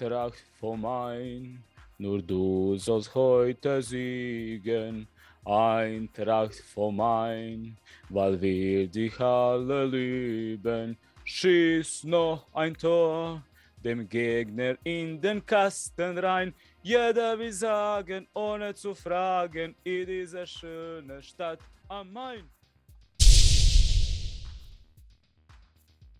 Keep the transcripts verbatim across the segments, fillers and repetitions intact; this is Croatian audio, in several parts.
Eintracht vom Main, nur du sollst heute siegen. Eintracht vom Main, weil wir dich alle lieben. Schieß noch ein Tor, dem Gegner in den Kasten rein. Jeder will sagen, ohne zu fragen, in dieser schönen Stadt am Main.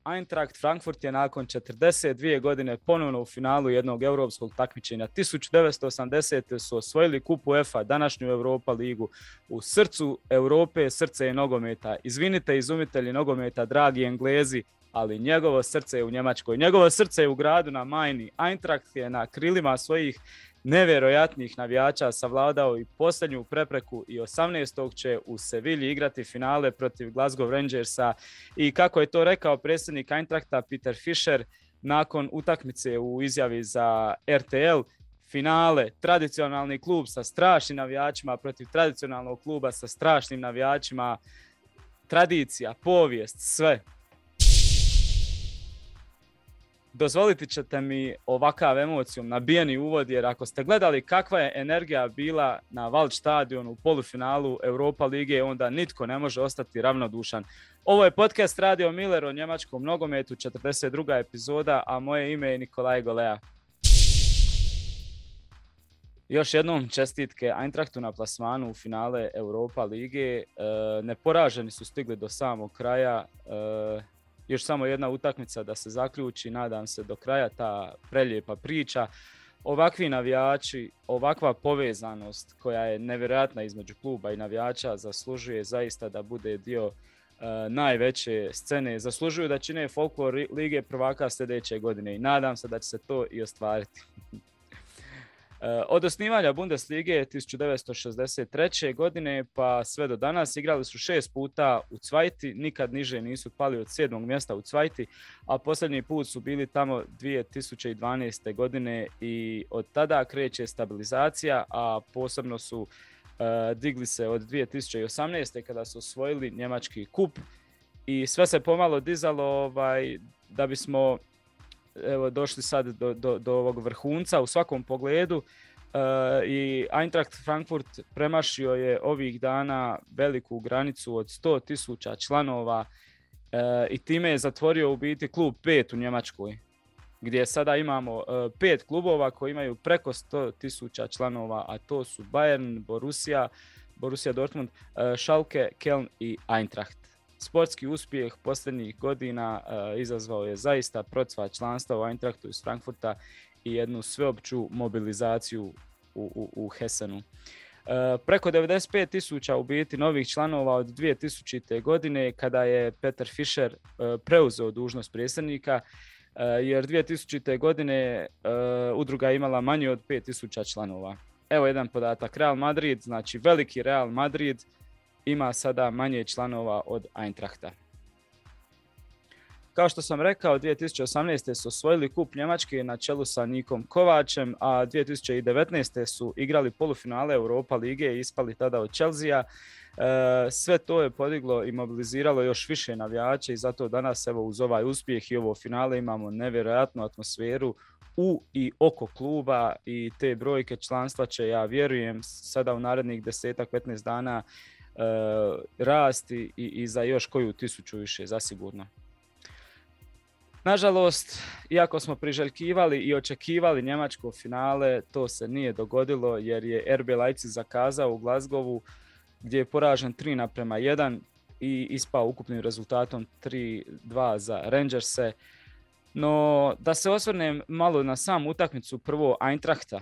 Eintracht Frankfurt je nakon četrdeset dvije godine ponovno u finalu jednog europskog takmičenja. tisuću devetsto osamdesete su osvojili kup UEFA, današnju Europa ligu. U srcu Europe srce je nogometa. Izvinite izumitelji nogometa, dragi Englezi, ali njegovo srce je u Njemačkoj. Njegovo srce je u gradu na Majni. Eintracht je na krilima svojih nevjerojatnih navijača savladao i posljednju prepreku i osamnaestog će u Sevilji igrati finale protiv Glasgow Rangersa. I kako je to rekao predsjednik Eintrachta Peter Fischer nakon utakmice u izjavi za R T L, finale, tradicionalni klub sa strašnim navijačima protiv tradicionalnog kluba sa strašnim navijačima, tradicija, povijest, sve. Dozvoliti ćete mi ovakav emocijom nabijeni uvod, jer ako ste gledali kakva je energija bila na Waldstadionu u polufinalu Europa lige, onda nitko ne može ostati ravnodušan. Ovo je podcast Radio Miller o njemačkom nogometu, četrdeset druga epizoda, a moje ime je Nikolaj Golea. Još jednom čestitke Eintrachtu na plasmanu u finale Europa lige. E, neporaženi su stigli do samog kraja. E, Još samo jedna utakmica da se zaključi, nadam se do kraja ta prelijepa priča. Ovakvi navijači, ovakva povezanost koja je nevjerojatna između kluba i navijača zaslužuje zaista da bude dio uh, najveće scene. Zaslužuju da čine folklor Lige prvaka sljedeće godine i nadam se da će se to i ostvariti. Od osnivanja Bundeslige tisuću devetsto šezdeset treće godine pa sve do danas igrali su šest puta u Zweiti, nikad niže nisu pali od sedmog mjesta u Zweiti, a posljednji put su bili tamo dvije tisuće dvanaeste godine i od tada kreće stabilizacija, a posebno su uh, digli se od dvije tisuće osamnaeste kada su osvojili njemački kup i sve se pomalo dizalo ovaj, da bismo evo došli sad do, do, do ovog vrhunca u svakom pogledu e, i Eintracht Frankfurt premašio je ovih dana veliku granicu od sto tisuća članova e, i time je zatvorio u biti klub pet u Njemačkoj, gdje sada imamo e, pet klubova koji imaju preko sto tisuća članova, a to su Bayern, Borussia, Borussia Dortmund, e, Schalke, Köln i Eintracht. Sportski uspjeh posljednjih godina uh, izazvao je zaista procvat članstva u Eintrachtu iz Frankfurta i jednu sveopću mobilizaciju u, u, u Hessenu. Uh, preko devedeset pet tisuća u biti novih članova od dvije tisućite godine kada je Peter Fischer uh, preuzeo dužnost predsjednika, uh, jer dvije tisućite godine uh, udruga imala manje od pet tisuća članova. Evo jedan podatak, Real Madrid, znači veliki Real Madrid, ima sada manje članova od Eintrachta. Kao što sam rekao, dvije tisuće osamnaeste su osvojili kup Njemačke na čelu sa Nikom Kovačem, a dvije tisuće devetnaeste su igrali polufinale Europa lige i ispali tada od Chelsea. Sve to je podiglo i mobiliziralo još više navijača i zato danas evo, uz ovaj uspjeh i ovo finale imamo nevjerojatnu atmosferu u i oko kluba i te brojke članstva će, ja vjerujem, sada u narednih deset do petnaest dana Uh, rasti i, i za još koju tisuću više, zasigurno. Nažalost, iako smo priželjkivali i očekivali njemačko finale, to se nije dogodilo jer je R B Leipzig zakazao u Glasgowu gdje je poražen tri naprema jedan i ispao ukupnim rezultatom tri dva za Rangerse. No, da se osvrnem malo na samu utakmicu prvo Eintrachta,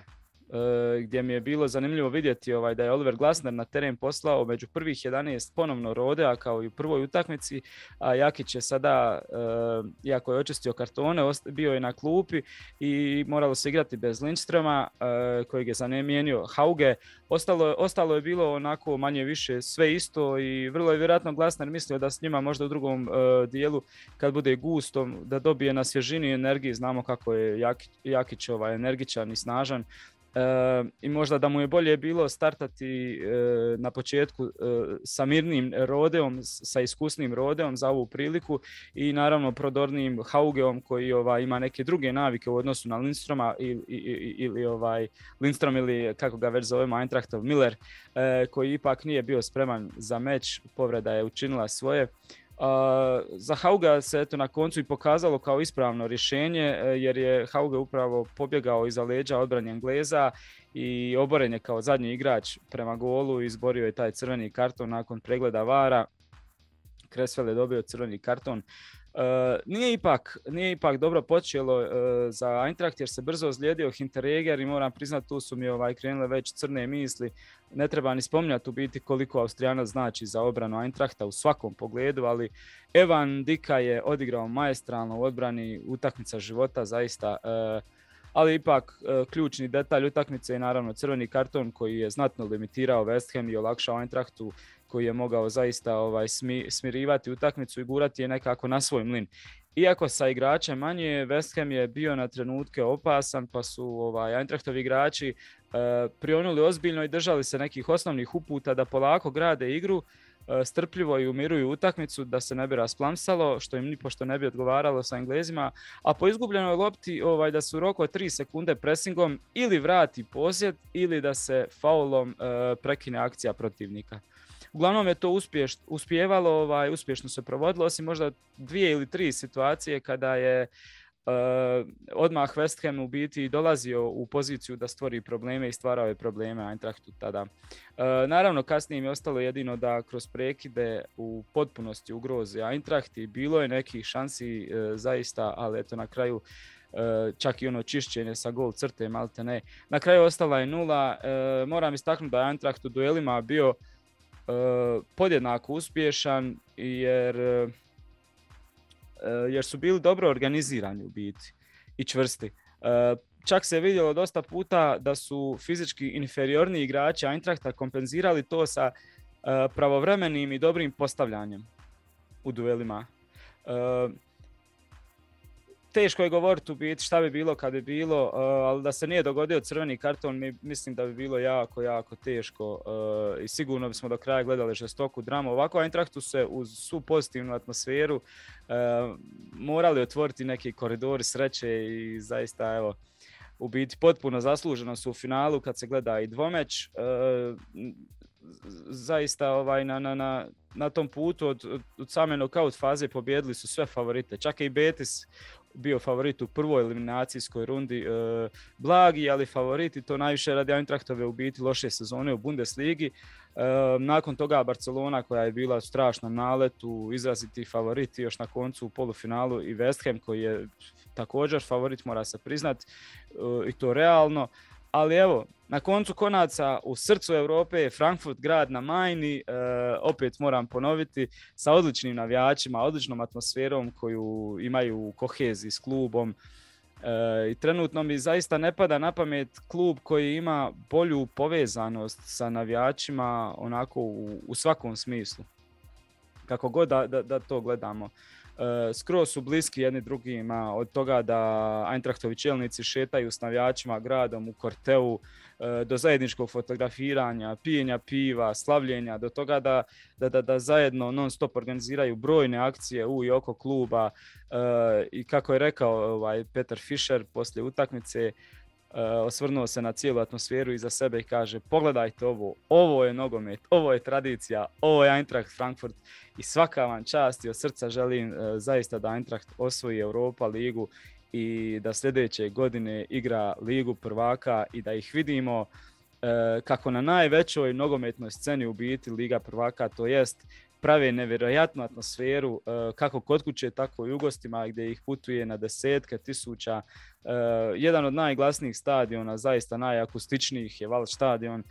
gdje mi je bilo zanimljivo vidjeti ovaj, da je Oliver Glasner na teren poslao među prvih jedanaest ponovno Rodea kao i u prvoj utakmici, a Jakić je sada, uh, iako je očistio kartone, bio je na klupi i moralo se igrati bez Lindströma, uh, kojeg je zamijenio Hauge. Ostalo, ostalo je bilo onako manje više sve isto i vrlo je vjerojatno Glasner mislio da s njima možda u drugom uh, dijelu, kad bude gustom, da dobije na svježini energiji, znamo kako je Jakić, Jakić ovaj, energičan i snažan. E, i možda da mu je bolje bilo startati e, na početku e, sa mirnim rodeom, sa iskusnim rodeom za ovu priliku i naravno prodornim Haugeom koji ovaj, ima neke druge navike u odnosu na Lindströma ili, ili, ili ovaj, Lindström ili kako ga već zovemo Eintrachtov Miller e, koji ipak nije bio spreman za meč, povreda je učinila svoje. Uh, za Hauga se eto na koncu i pokazalo kao ispravno rješenje jer je Hauge upravo pobjegao iza leđa odbrane Engleza i oboren je kao zadnji igrač prema golu i izborio je taj crveni karton nakon pregleda vara. Kresvel je dobio crveni karton. Uh, nije, ipak, nije ipak dobro počelo uh, za Eintracht jer se brzo ozlijedio Hinteregger i moram priznati tu su mi ovaj, krenule već crne misli. Ne treba ni spominjati u biti koliko Austrijanac znači za obranu Eintrachta u svakom pogledu, ali Evan Dika je odigrao maestralno u odbrani, utakmica života zaista. Uh, ali ipak uh, ključni detalj utakmice je naravno crveni karton koji je znatno limitirao West Ham i olakšao Eintrachtu koji je mogao zaista ovaj, smirivati utakmicu i gurati je nekako na svoj mlin. Iako sa igračem manje, West Ham je bio na trenutke opasan, pa su ovaj, Eintrachtovi igrači eh, prionuli ozbiljno i držali se nekih osnovnih uputa da polako grade igru, eh, strpljivo i umiruju utakmicu da se ne bi rasplamsalo, što im nipošto ne bi odgovaralo sa Englezima, a po izgubljenoj lopti ovaj, da su u roku od tri sekunde presingom ili vrati posjed ili da se faulom eh, prekine akcija protivnika. Uglavnom je to uspješ, uspjevalo, ovaj, uspješno se provodilo, osim možda dvije ili tri situacije kada je e, odmah West Ham u biti dolazio u poziciju da stvori probleme i stvarao je probleme Eintrachtu tada. E, naravno, kasnije im je ostalo jedino da kroz prekide u potpunosti ugroze Eintracht i bilo je nekih šansi e, zaista, ali eto na kraju čak i ono čišćenje sa gol crte, malte ne. Na kraju ostala je nula, e, moram istaknuti da je Eintracht u duelima bio Uh, podjednako uspješan jer, uh, jer su bili dobro organizirani u biti i čvrsti. Uh, čak se vidjelo dosta puta da su fizički inferiorni igrači Eintrachta kompenzirali to sa uh, pravovremenim i dobrim postavljanjem u duelima. Uh, Teško je govoriti u biti šta bi bilo kad bi bilo, uh, ali da se nije dogodio crveni karton, mi, mislim da bi bilo jako, jako teško uh, i sigurno bismo do kraja gledali žestoku dramu. Ovako Eintrachtu se uz svu pozitivnu atmosferu uh, morali otvoriti neki koridori sreće i zaista evo, u biti potpuno zasluženo su u finalu kad se gleda i dvomeć. Uh, zaista ovaj, na, na, na, na tom putu od, od, od same knockout faze pobijedili su sve favorite, čak i Betis bio favorit u prvoj eliminacijskoj rundi, e, blagi, ali favorit i to najviše radi Eintrachtove u biti loše sezone u Bundesligi. E, nakon toga Barcelona koja je bila u strašnom naletu, izraziti favoriti još na koncu u polufinalu i West Ham koji je također favorit, mora se priznati e, i to realno. Ali evo, na koncu konaca u srcu Europe je Frankfurt grad na Majni, e, opet moram ponoviti, sa odličnim navijačima, odličnom atmosferom koju imaju u koheziji s klubom. E, i trenutno mi zaista ne pada na pamet klub koji ima bolju povezanost sa navijačima onako u, u svakom smislu. Kako god da, da, da to gledamo. Skroz su bliski jedni drugima, od toga da Eintrachtovi čelnici šetaju s navijačima gradom u korteu, do zajedničkog fotografiranja, pijenja piva, slavljenja, do toga da, da, da, da zajedno non stop organiziraju brojne akcije u i oko kluba. I kako je rekao ovaj Peter Fischer poslije utakmice, osvrnuo se na cijelu atmosferu iza sebe i kaže pogledajte ovo, ovo je nogomet, ovo je tradicija, ovo je Eintracht Frankfurt i svaka vam čast i od srca želim e, zaista da Eintracht osvoji Europa ligu i da sljedeće godine igra Ligu prvaka i da ih vidimo e, kako na najvećoj nogometnoj sceni u biti Liga prvaka, to jest prave nevjerojatnu atmosferu kako kod kuće, tako i u gostima gdje ih putuje na desetke tisuća. Jedan od najglasnijih stadiona, zaista najakustičnijih je Waldstadion.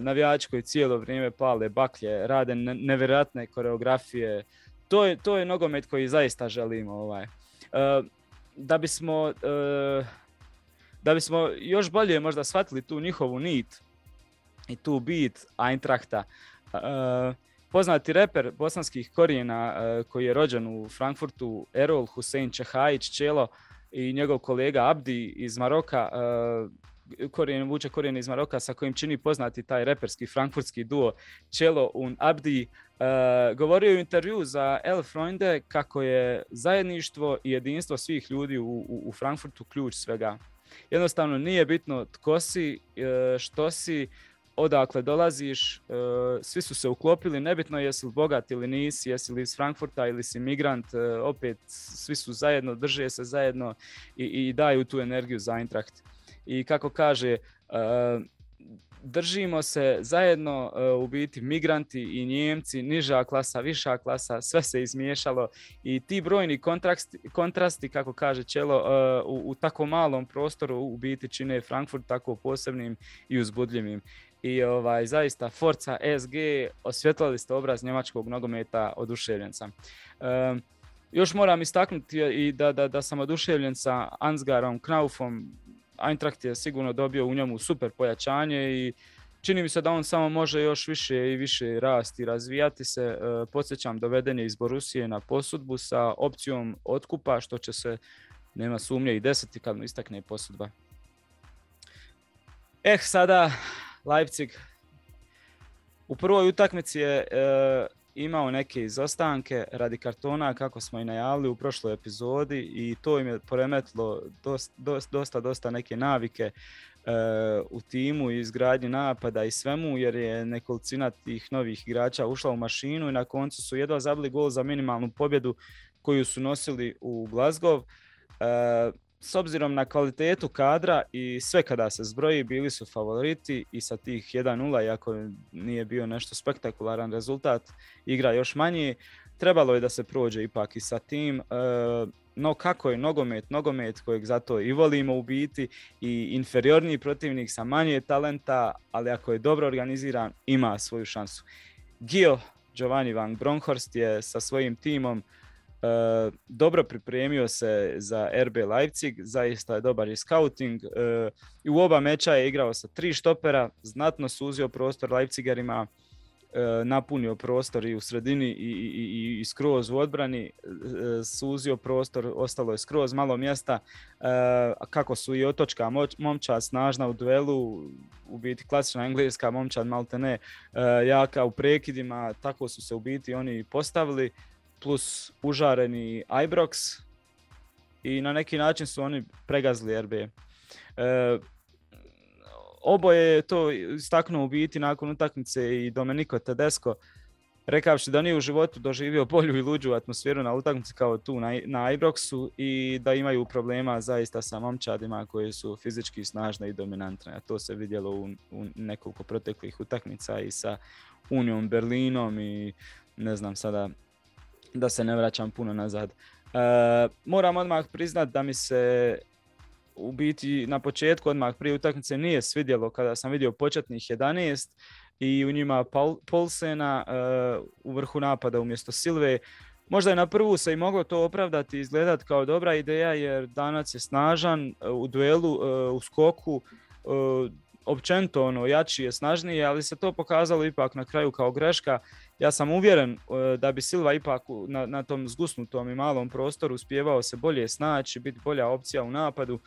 Navijači koji cijelo vrijeme pale baklje, rade nevjerojatne koreografije. To je, to je nogomet koji zaista želimo. Ovaj. Da bismo, da bismo još bolje možda shvatili tu njihovu nit i tu bit Eintrachta, poznati reper bosanskih korijena koji je rođen u Frankfurtu, Erol Hussein Čehajić Čelo i njegov kolega Abdi iz Maroka korijen, vuče korijene iz Maroka, sa kojim čini poznati taj reperski frankfurtski duo Čelo un Abdi. Uh, govorio je u intervju za El Freunde kako je zajedništvo i jedinstvo svih ljudi u, u, u Frankfurtu ključ svega. Jednostavno nije bitno tko si, što si, odakle dolaziš, svi su se uklopili, nebitno jesi li bogat ili nisi, jesi li iz Frankfurta ili si migrant, opet svi su zajedno, drže se zajedno i, i daju tu energiju za Eintracht. I kako kaže, držimo se zajedno, u biti migranti i Nijemci, niža klasa, viša klasa, sve se izmiješalo i ti brojni kontrasti, kontrasti kako kaže Čelo, u, u tako malom prostoru u biti čine Frankfurt tako posebnim i uzbudljivim. I ovaj, zaista Forza S G, osvjetlali ste obraz njemačkog nogometa, oduševljen sam. Um, još moram istaknuti i da, da, da sam oduševljen sa Ansgarom Knaufom. Eintracht je sigurno dobio u njemu super pojačanje i čini mi se da on samo može još više i više rasti i razvijati se. E, podsjećam, doveden je iz Borusije na posudbu sa opcijom otkupa, što će se, nema sumnje, i desiti kad mu istakne posudba. Eh, sada Leipzig. U prvoj utakmici je e, imao neke izostanke radi kartona, kako smo i najavili u prošloj epizodi, i to im je poremetilo dosta, dosta, dosta neke navike e, u timu i izgradnji napada i svemu, jer je nekolicina tih novih igrača ušla u mašinu i na koncu su jedva zabili gol za minimalnu pobjedu koju su nosili u Glasgow. E, S obzirom na kvalitetu kadra i sve kada se zbroji, bili su favoriti i sa tih jedan nula, iako nije bio nešto spektakularan rezultat, igra još manji, trebalo je da se prođe ipak i sa tim. No kako je nogomet, nogomet kojeg zato i volimo u biti, i inferiorniji protivnik sa manje talenta, ali ako je dobro organiziran, ima svoju šansu. Gio Giovanni van Bronckhorst je sa svojim timom E, dobro pripremio se za R B Leipzig, zaista je dobar i scouting e, i u oba meča je igrao sa tri štopera, znatno suzio prostor Leipzigerima, e, napunio prostor i u sredini i, i, i skroz u odbrani, e, suzio prostor, ostalo je skroz malo mjesta, e, kako su i otočka moč, momčad snažna u duelu, u biti klasična engleska momčad malte ne, e, jaka u prekidima, tako su se u biti oni postavili, plus užareni Ajbrox, i na neki način su oni pregazili R B. E, oboje je to istaknuo u biti nakon utakmice i Domenico Tedesco, rekavši da nije u životu doživio bolju i luđu atmosferu na utakmici kao tu na, na Ajbroxu i da imaju problema zaista sa momčadima koje su fizički snažne i dominantne. A to se vidjelo u, u nekoliko proteklih utakmica i sa Union Berlinom i ne znam sada, da se ne vraćam puno nazad. E, moram odmah priznat da mi se u biti na početku odmah prije utakmice nije svidjelo kada sam vidio početnih jedanaest i u njima Paul, Paulsena e, u vrhu napada umjesto Silve. Možda je na prvu se i moglo to opravdati i izgledati kao dobra ideja, jer Danac je snažan u duelu, e, u skoku, e, općenito ono, jači je, snažniji, ali se to pokazalo ipak na kraju kao greška. Ja sam uvjeren da bi Silva ipak na, na tom zgusnutom i malom prostoru uspijevao se bolje snaći, biti bolja opcija u napadu.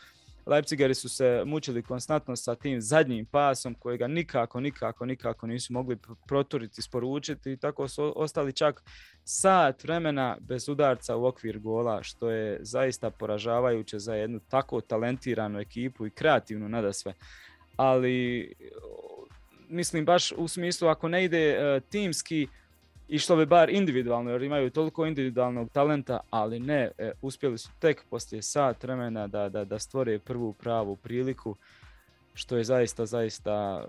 Leipzigeri su se mučili konstantno sa tim zadnjim pasom kojega nikako, nikako, nikako nisu mogli proturiti, isporučiti, i tako su ostali čak sat vremena bez udarca u okvir gola, što je zaista poražavajuće za jednu tako talentiranu ekipu i kreativnu nadasve. Ali mislim baš u smislu ako ne ide e, timski, išlo bi bar individualno, jer imaju toliko individualnog talenta, ali ne, e, uspjeli su tek poslije sat vremena da, da, da stvore prvu pravu priliku, što je zaista, zaista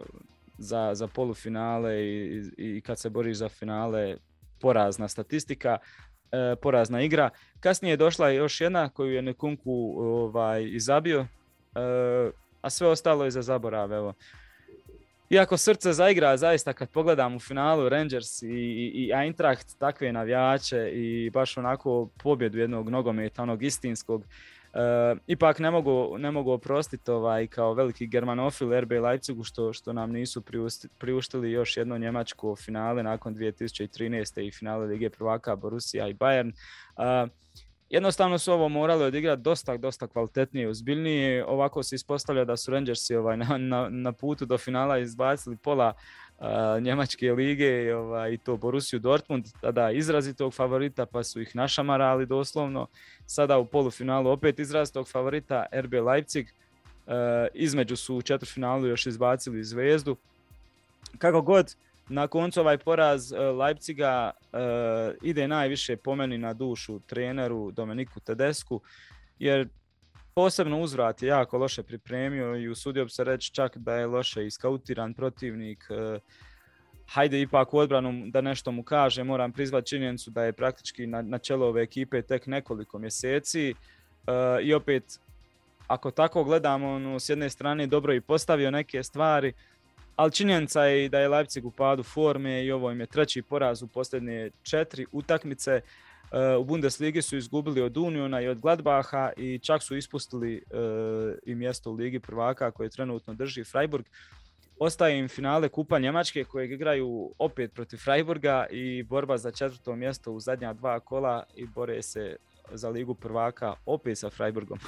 za, za polufinale i, i kad se boriš za finale porazna statistika, e, porazna igra. Kasnije je došla još jedna koju je Nkunku ovaj, izabio, e, a sve ostalo je za zaborav, evo. Iako srce zaigra, zaista kad pogledam u finalu Rangers i, i, i Eintracht, takve navijače i baš onako pobjedu jednog nogometa, onog istinskog, e, ipak ne mogu, ne mogu oprostiti ovaj, kao veliki germanofil R B Leipzigu što, što nam nisu priusti, priuštili još jedno njemačko finale nakon dvije tisuće trinaeste i finale Lige prvaka Borussia i Bayern. E, Jednostavno su ovo morali odigrati dosta, dosta kvalitetnije, ozbiljnije. Ovako se ispostavlja da su Rangersi ovaj, na, na, na putu do finala izbacili pola uh, njemačke lige i, ovaj, i to Borussiju Dortmund, tada izrazitog favorita, pa su ih našamarali doslovno. Sada u polufinalu opet izrazitog favorita R B Leipzig. Uh, između su u četvrtfinalu još izbacili Zvezdu. Kako god, na koncu ovaj poraz Leipziga e, ide najviše po meni na dušu treneru Domeniku Tedesku, jer posebno uzvrat je jako loše pripremio i usudio bi se reći čak da je loše iskautiran protivnik. E, hajde ipak u odbranu da nešto mu kaže, moram priznati činjenicu da je praktički na, na čelu ove ekipe tek nekoliko mjeseci e, i opet ako tako gledamo, ono, s jedne strane dobro i postavio neke stvari, ali činjenica je da je Leipzig u padu forme i ovo im je treći poraz u posljednje četiri utakmice. U Bundesligi su izgubili od Uniona i od Gladbaha i čak su ispustili i mjesto u Ligi prvaka koje trenutno drži Freiburg. Ostaje im finale Kupa Njemačke kojeg igraju opet protiv Freiburga i borba za četvrto mjesto u zadnja dva kola i bore se za Ligu prvaka opet sa Freiburgom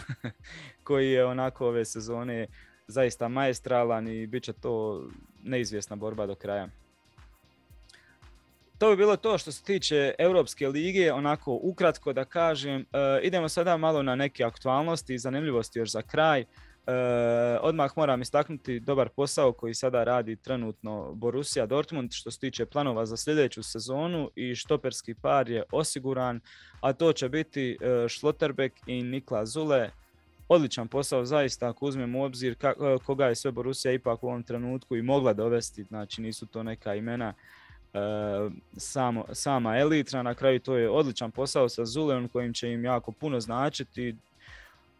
koji je onako ove sezone zaista maestralan i bit će to neizvjesna borba do kraja. To bi bilo to što se tiče Europske lige, onako ukratko da kažem. E, idemo sada malo na neke aktualnosti i zanimljivosti još za kraj. E, odmah moram istaknuti dobar posao koji sada radi trenutno Borussia Dortmund što se tiče planova za sljedeću sezonu i štoperski par je osiguran, a to će biti Schlotterbeck i Niklas Zule. Odličan posao zaista ako uzmemo u obzir koga je sve Borussia ipak u ovom trenutku i mogla dovesti, znači nisu to neka imena e, samo, sama elitra. Na kraju to je odličan posao sa Zuleom kojim će im jako puno značiti.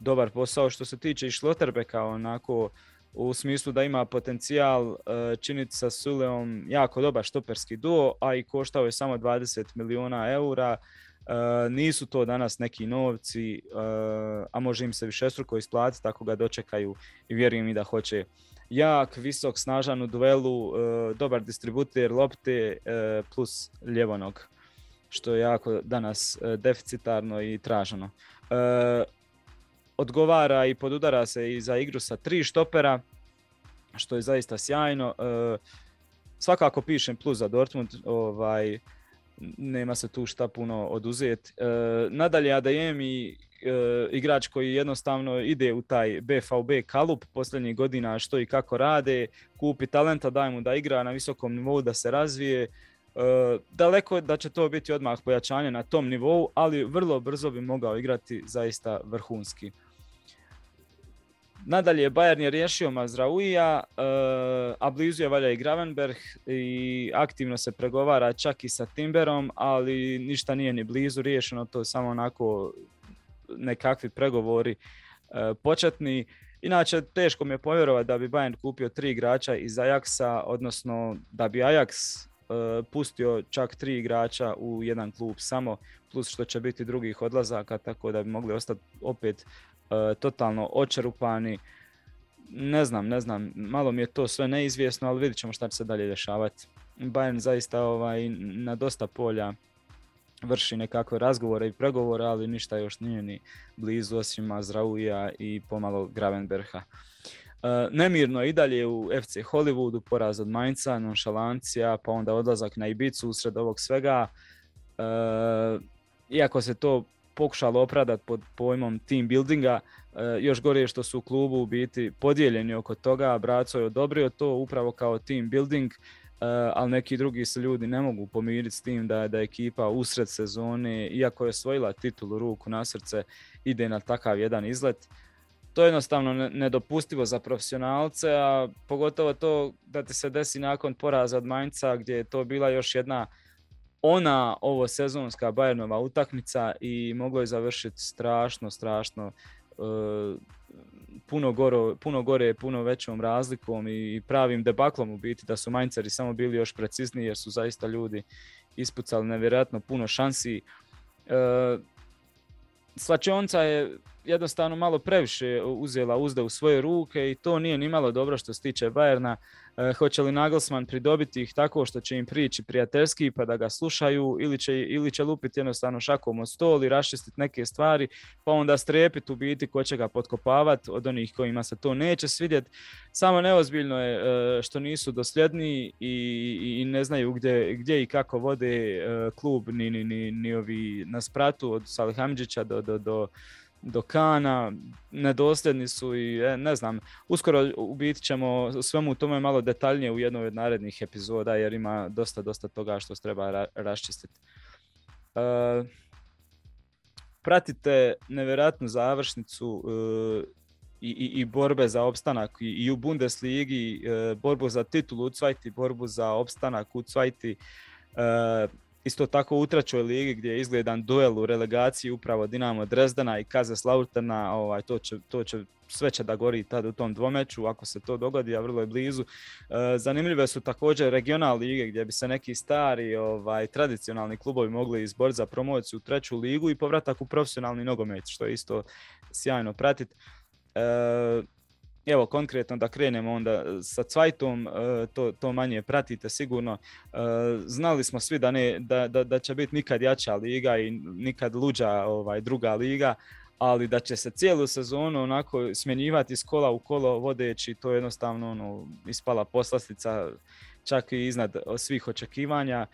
Dobar posao što se tiče i Schlotterbecka, onako u smislu da ima potencijal e, činiti sa Zuleom jako dobar štoperski duo, a i koštao je samo dvadeset milijuna eura. E, nisu to danas neki novci, e, a može im se višestruko isplatiti, tako ga dočekaju i vjerujem i da hoće. Jak, visok, snažan u duelu, e, dobar distributer lopte e, plus ljevonog, što je jako danas e, deficitarno i traženo. E, odgovara i podudara se i za igru sa tri štopera, što je zaista sjajno. E, svakako pišem plus za Dortmund, ovaj... nema se tu šta puno oduzeti. E, nadalje Adeyemi, e, igrač koji jednostavno ide u taj B V B kalup posljednjih godina što i kako rade, kupi talenta, daj mu da igra na visokom nivou, da se razvije. E, daleko da će to biti odmah pojačanje na tom nivou, ali vrlo brzo bi mogao igrati zaista vrhunski. Nadalje, Bayern je riješio Mazrauija, e, a blizu je valja i Gravenberg i aktivno se pregovara čak i sa Timberom, ali ništa nije ni blizu riješeno, to je samo onako nekakvi pregovori e, početni. Inače, teško mi je povjerovati da bi Bayern kupio tri igrača iz Ajaxa, odnosno da bi Ajax e, pustio čak tri igrača u jedan klub samo, plus što će biti drugih odlazaka, tako da bi mogli ostati opet totalno očerupani. Ne znam, ne znam, malo mi je to sve neizvjesno, ali vidit ćemo šta će se dalje dešavati. Bayern zaista ovaj, na dosta polja vrši nekakve razgovore i pregovore, ali ništa još nije ni blizu osim Mazrauija i pomalo Gravenberga. Nemirno i dalje u F C Hollywoodu, poraz od Mainza, nonšalancija, pa onda odlazak na Ibicu usred ovog svega. Iako se to pokušalo opravdati pod pojmom team buildinga, e, još gore je što su u klubu u biti podijeljeni oko toga. Braco je odobrio to upravo kao team building, e, ali neki drugi se ljudi ne mogu pomiriti s tim da, da ekipa usred sezone, iako je osvojila titulu ruku na srce, ide na takav jedan izlet. To je jednostavno nedopustivo za profesionalce, a pogotovo to da ti se desi nakon poraza od Mainza gdje je to bila još jedna ona ovo sezonska Bayernova utakmica i moglo je završiti strašno, strašno e, puno, goro, puno gore, puno većom razlikom i pravim debaklom u biti, da su Mainzeri samo bili još precizniji jer su zaista ljudi ispucali nevjerojatno puno šansi. E, Slačionca je jednostavno malo previše uzela uzda u svoje ruke i to nije ni malo dobro što se tiče Bayerna. E, hoće li Nagelsmann pridobiti ih tako što će im prići prijateljski pa da ga slušaju ili će, ili će lupiti jednostavno šakom od stol i raščistiti neke stvari pa onda strepiti u biti ko će ga potkopavati od onih kojima se to neće svidjeti. Samo neozbiljno je e, što nisu dosljedni i, i ne znaju gdje, gdje i kako vode e, klub ni, ni, ni, ni ovi na spratu od Salihamiđića do, do, do do Kana, nedosljedni su i ne znam, uskoro u biti ćemo svemu tome malo detaljnije u jednoj od narednih epizoda jer ima dosta, dosta toga što se treba ra- raščistiti. E, pratite nevjerojatnu završnicu e, i, i, i borbe za opstanak i, i u Bundesligi, e, borbu za titulu u Zweiti, borbu za opstanak u Zweiti. E, Isto tako u trećoj ligi gdje je izgledan duel u relegaciji upravo Dinamo Drezdena i Kaiserslauterna, ovaj, to, će, to će, sve će da gori tad u tom dvomeću, ako se to dogodi, a vrlo je blizu. E, zanimljive su također regional lige gdje bi se neki stari ovaj, tradicionalni klubovi mogli izboriti za promociju u treću ligu i povratak u profesionalni nogomet, što je isto sjajno pratiti. E, Evo, konkretno da krenemo onda sa Zweitom, to, to manje pratite sigurno. Znali smo svi da, ne, da, da, da će biti nikad jača liga i nikad luđa ovaj, druga liga, ali da će se cijelu sezonu onako smjenjivati iz kola u kolo vodeći, to je jednostavno ono, ispala poslastica čak i iznad svih očekivanja. E,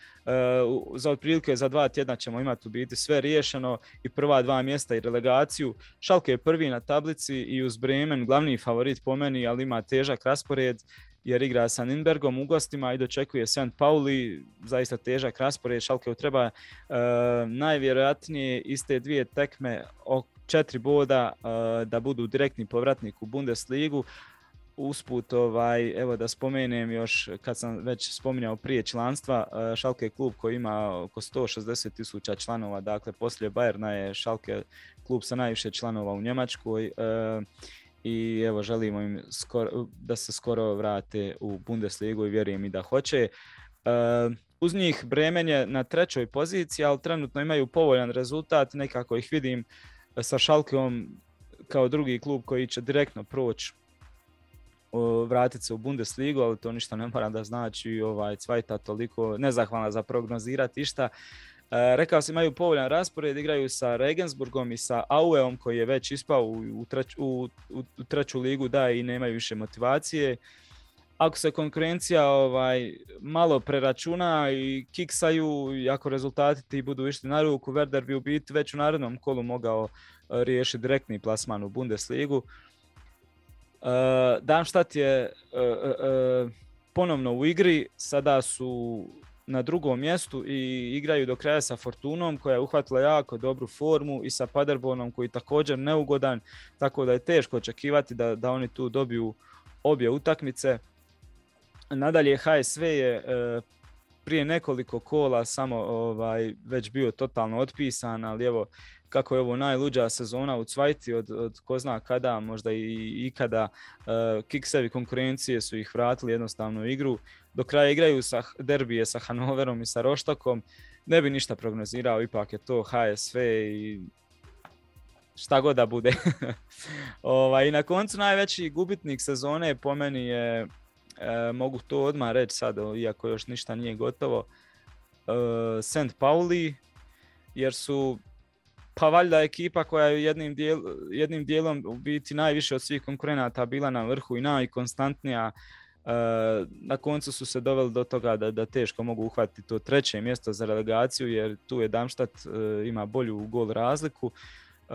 za otprilike za dva tjedna ćemo imati u biti sve riješeno i prva dva mjesta i relegaciju. Schalke je prvi na tablici i uz Bremen glavni favorit po meni, ali ima težak raspored jer igra sa Nürnbergom u gostima i dočekuje Saint Pauli, zaista težak raspored. Schalke treba e, najvjerojatnije iste dvije tekme o četiri boda e, da budu direktni povratnik u Bundesligu. Usput, ovaj, evo da spomenem još, kad sam već spominjao prije članstva, Schalke je klub koji ima oko sto šezdeset tisuća članova, dakle poslije Bayerna je Schalke klub sa najviše članova u Njemačkoj e, i evo želimo im skoro, da se skoro vrate u Bundesligu i vjerujem i da hoće. E, uz njih Bremen je na trećoj poziciji, ali trenutno imaju povoljan rezultat, nekako ih vidim sa Schalkeom kao drugi klub koji će direktno proći vratiti se u Bundesligu, ali to ništa ne mora da znači ovaj Cvajta toliko nezahvalna za prognozirati išta. E, rekao sam, imaju povoljan raspored, igraju sa Regensburgom i sa Aueom koji je već ispao u, treć, u, u, u treću ligu da i nemaju više motivacije. Ako se konkurencija ovaj, malo preračuna i kiksaju i ako rezultati ti budu išli na ruku, Werder bi u biti već u narednom kolu mogao riješiti direktni plasman u Bundesligu. Uh, Darmstadt je uh, uh, ponovno u igri, sada su na drugom mjestu i igraju do kraja sa Fortunom koja je uhvatila jako dobru formu i sa Paderbornom koji je također neugodan, tako da je teško očekivati da, da oni tu dobiju obje utakmice. Nadalje H S V je uh, prije nekoliko kola samo ovaj, već bio totalno otpisan, ali evo kako je ovo najluđa sezona u Zweiti od, od ko zna kada, možda i ikada, e, kiksevi konkurencije su ih vratili jednostavno u igru. Do kraja igraju sa derbije sa Hanoverom i sa Roštokom. Ne bi ništa prognozirao, ipak je to H S V i šta god da bude. Ovaj, i na koncu najveći gubitnik sezone po meni je, e, mogu to odmah reći sad, iako još ništa nije gotovo, e, Saint Pauli, jer su pa valjda ekipa koja je jednim, dijel, jednim dijelom u biti najviše od svih konkurenata bila na vrhu i najkonstantnija. E, na koncu su se doveli do toga da, da teško mogu uhvatiti to treće mjesto za relegaciju jer tu je Darmstadt e, ima bolju gol razliku. E,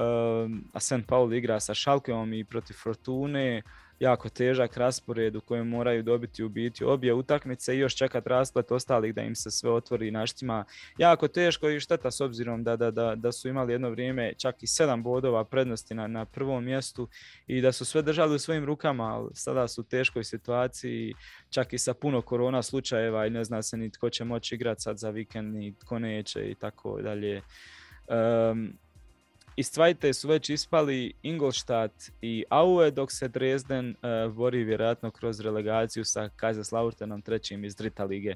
a Saint Pauli igra sa Schalkeom i protiv Fortune. Jako težak raspored u kojem moraju dobiti u biti obje utakmice i još čekati rasplet ostalih da im se sve otvori naštima. Jako teško i šteta s obzirom da, da, da, da su imali jedno vrijeme čak i sedam bodova prednosti na, na prvom mjestu i da su sve držali u svojim rukama, ali sada su u teškoj situaciji čak i sa puno korona slučajeva i ne zna se ni tko će moći igrati sad za vikend, ni tko neće i tako dalje. Um, Iz Zweite su već ispali Ingolstadt i Aue, dok se Dresden uh, bori vjerojatno kroz relegaciju sa Kaiserslauternom trećim iz Drita lige.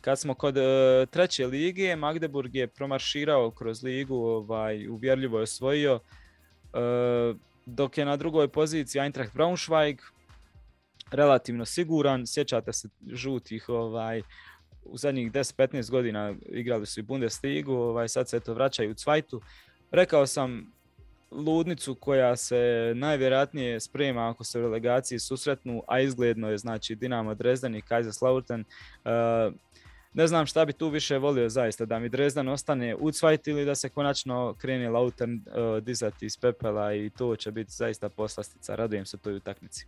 Kad smo kod uh, treće lige, Magdeburg je promarširao kroz ligu, ovaj, uvjerljivo je osvojio. Uh, Dok je na drugoj poziciji Eintracht Braunschweig, relativno siguran. Sjećate se žutih, ovaj, u zadnjih deset do petnaest godina igrali su i Bundesligu, ovaj, sad se to vraćaju u Zweitu. Rekao sam ludnicu koja se najvjerojatnije sprema ako se u relegaciji susretnu, a izgledno je, znači, Dinamo Dresden i Kaiserslautern. Uh, ne znam šta bi tu više volio zaista, da mi Dresden ostane u Zweiti ili da se konačno krene Lautern uh, dizati iz pepela, i to će biti zaista poslastica. Radujem se toj utakmici.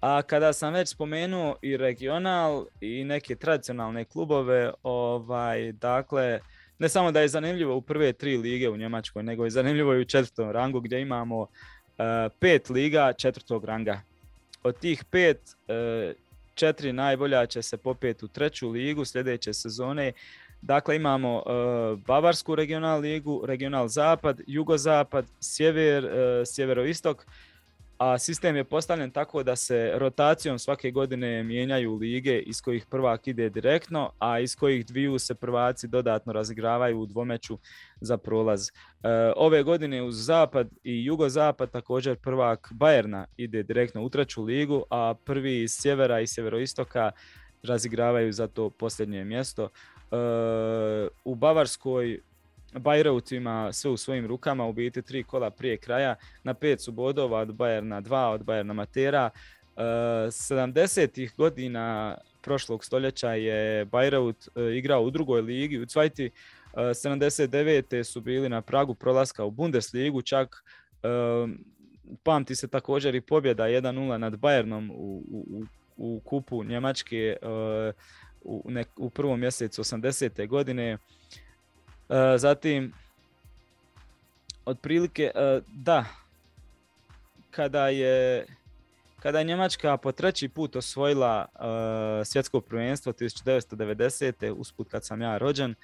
A kada sam već spomenuo i regional i neke tradicionalne klubove, ovaj, dakle, ne samo da je zanimljivo u prve tri lige u Njemačkoj, nego je zanimljivo i u četvrtom rangu, gdje imamo uh, pet liga četvrtog ranga. Od tih pet, uh, četiri najbolja će se popeti u treću ligu sljedeće sezone. Dakle, imamo uh, Bavarsku regional ligu, regional zapad, jugozapad, sjever, uh, sjeveroistok. A sistem je postavljen tako da se rotacijom svake godine mijenjaju lige iz kojih prvak ide direktno, a iz kojih dviju se prvaci dodatno razigravaju u dvomeću za prolaz. E, ove godine uz zapad i jugozapad također prvak Bayerna ide direktno u treću ligu, a prvi iz sjevera i sjeveroistoka razigravaju za to posljednje mjesto. E, u Bavarskoj Bayreuth ima sve u svojim rukama, u biti tri kola prije kraja, na pet su bodova od Bayerna, dva od Bayerna Matera. E, sedamdesetih godina prošlog stoljeća je Bayreuth e, igrao u drugoj ligi, u Zweiti. E, sedamdeset devete su bili na pragu prolaska u Bundesligu, čak e, pamti se također i pobjeda jedan nula nad Bayernom u, u, u kupu Njemačke e, u, ne, u prvom mjesecu osamdesete godine. Zatim, otprilike, da, kada je, kada je Njemačka po treći put osvojila svjetsko prvenstvo devetnaeste devedesete, usput kad sam ja rođen,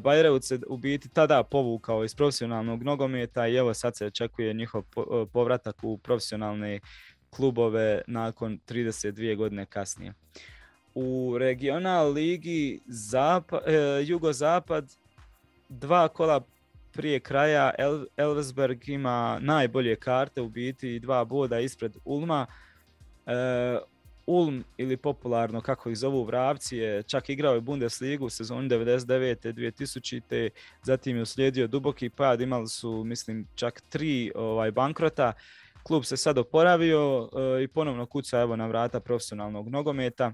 Bayreuth se u biti tada povukao iz profesionalnog nogometa i evo sad se očekuje njihov povratak u profesionalne klubove nakon trideset dvije godine kasnije. U regional ligi Zap, eh, jugozapad, dva kola prije kraja El- Elversberg ima najbolje karte, u biti dva boda ispred Ulma. E, Ulm, ili popularno kako ih zovu vrapci, je čak igrao i Bundesligu u sezoni devedeset devete dvije tisućite. Zatim je uslijedio duboki pad, imali su, mislim, čak tri ovaj, bankrota. Klub se sad oporavio e, i ponovno kuca evo na vrata profesionalnog nogometa.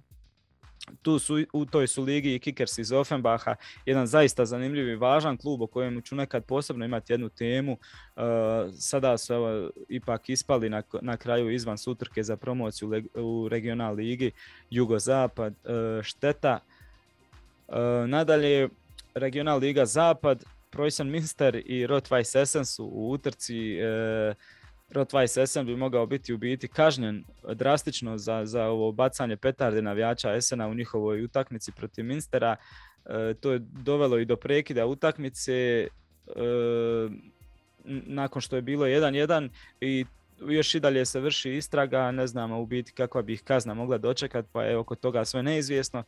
Tu su, u toj su ligi i Kickers iz Offenbaha, jedan zaista zanimljiv i važan klub o kojem ću nekad posebno imati jednu temu. E, sada su evo, ipak ispali na, na kraju izvan sutrke za promociju leg, u regional ligi Jugozapad, e, šteta. E, nadalje, regional liga Zapad, Preußen Münster i Rot-Weiß Essen su u utrci. E, Rot-Weiß Essen bi mogao biti u biti kažnjen drastično za, za ovo bacanje petarde navijača Essena u njihovoj utakmici protiv Münstera. E, to je dovelo i do prekida utakmice e, nakon što je bilo jedan jedan i još i dalje se vrši istraga, ne znamo u biti kakva bi ih kazna mogla dočekati, pa je oko toga sve neizvjesno.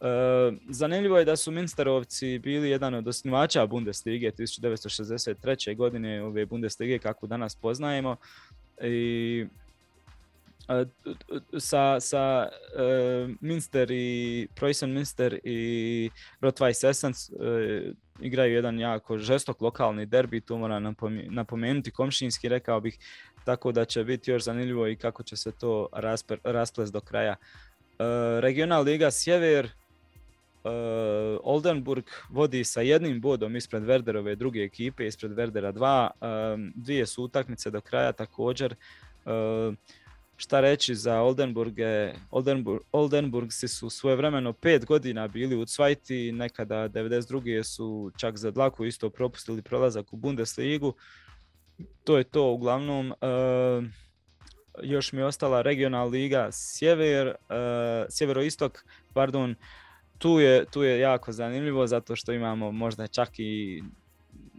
E, zanimljivo je da su Münsterovci bili jedan od osnivača Bundeslige devetnaeste šezdeset treće godine, ove Bundeslige kako danas poznajemo. I, a, sa sa e, Münster i Preußen Münster i Rot-Weiß Essen e, igraju jedan jako žestok lokalni derbi, tu moram napomenuti komšinski, rekao bih, tako da će biti još zanimljivo i kako će se to rasper, rasplest do kraja. E, regional liga Sjever, Uh, Oldenburg vodi sa jednim bodom ispred Werderove druge ekipe, ispred Werdera dva, uh, dvije su utakmice do kraja također. Uh, šta reći za Oldenburge? Oldenburg, Oldenburgsi su svojevremeno pet godina bili u Zweiti, nekada devedeset druge su čak za dlaku isto propustili prolazak u Bundesligu. To je to uglavnom. Uh, još mi je ostala regional liga Sjever, uh, sjeveroistok, pardon. Tu je, tu je jako zanimljivo zato što imamo možda čak i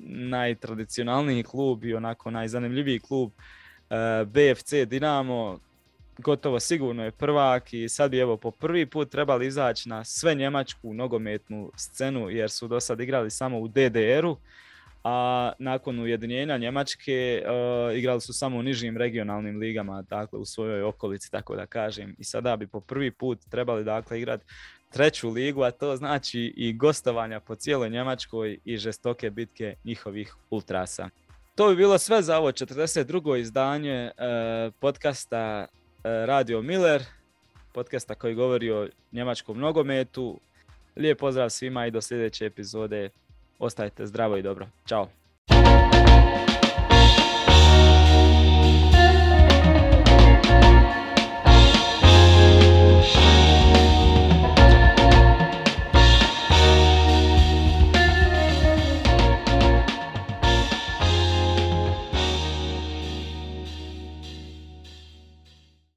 najtradicionalniji klub i onako najzanimljiviji klub, B F C Dinamo, gotovo sigurno je prvak i sad bi evo po prvi put trebali izaći na sve njemačku nogometnu scenu jer su do sad igrali samo u D D R-u. a nakon ujedinjenja Njemačke uh, igrali su samo u nižim regionalnim ligama, dakle u svojoj okolici, tako da kažem. I sada bi po prvi put trebali dakle igrati treću ligu, a to znači i gostovanja po cijeloj Njemačkoj i žestoke bitke njihovih ultrasa. To bi bilo sve za ovo četrdeset drugo izdanje e, podcasta e, Radio Miller, podcasta koji govori o njemačkom nogometu. Lijep pozdrav svima i do sljedeće epizode. Ostajte zdravo i dobro. Ćao!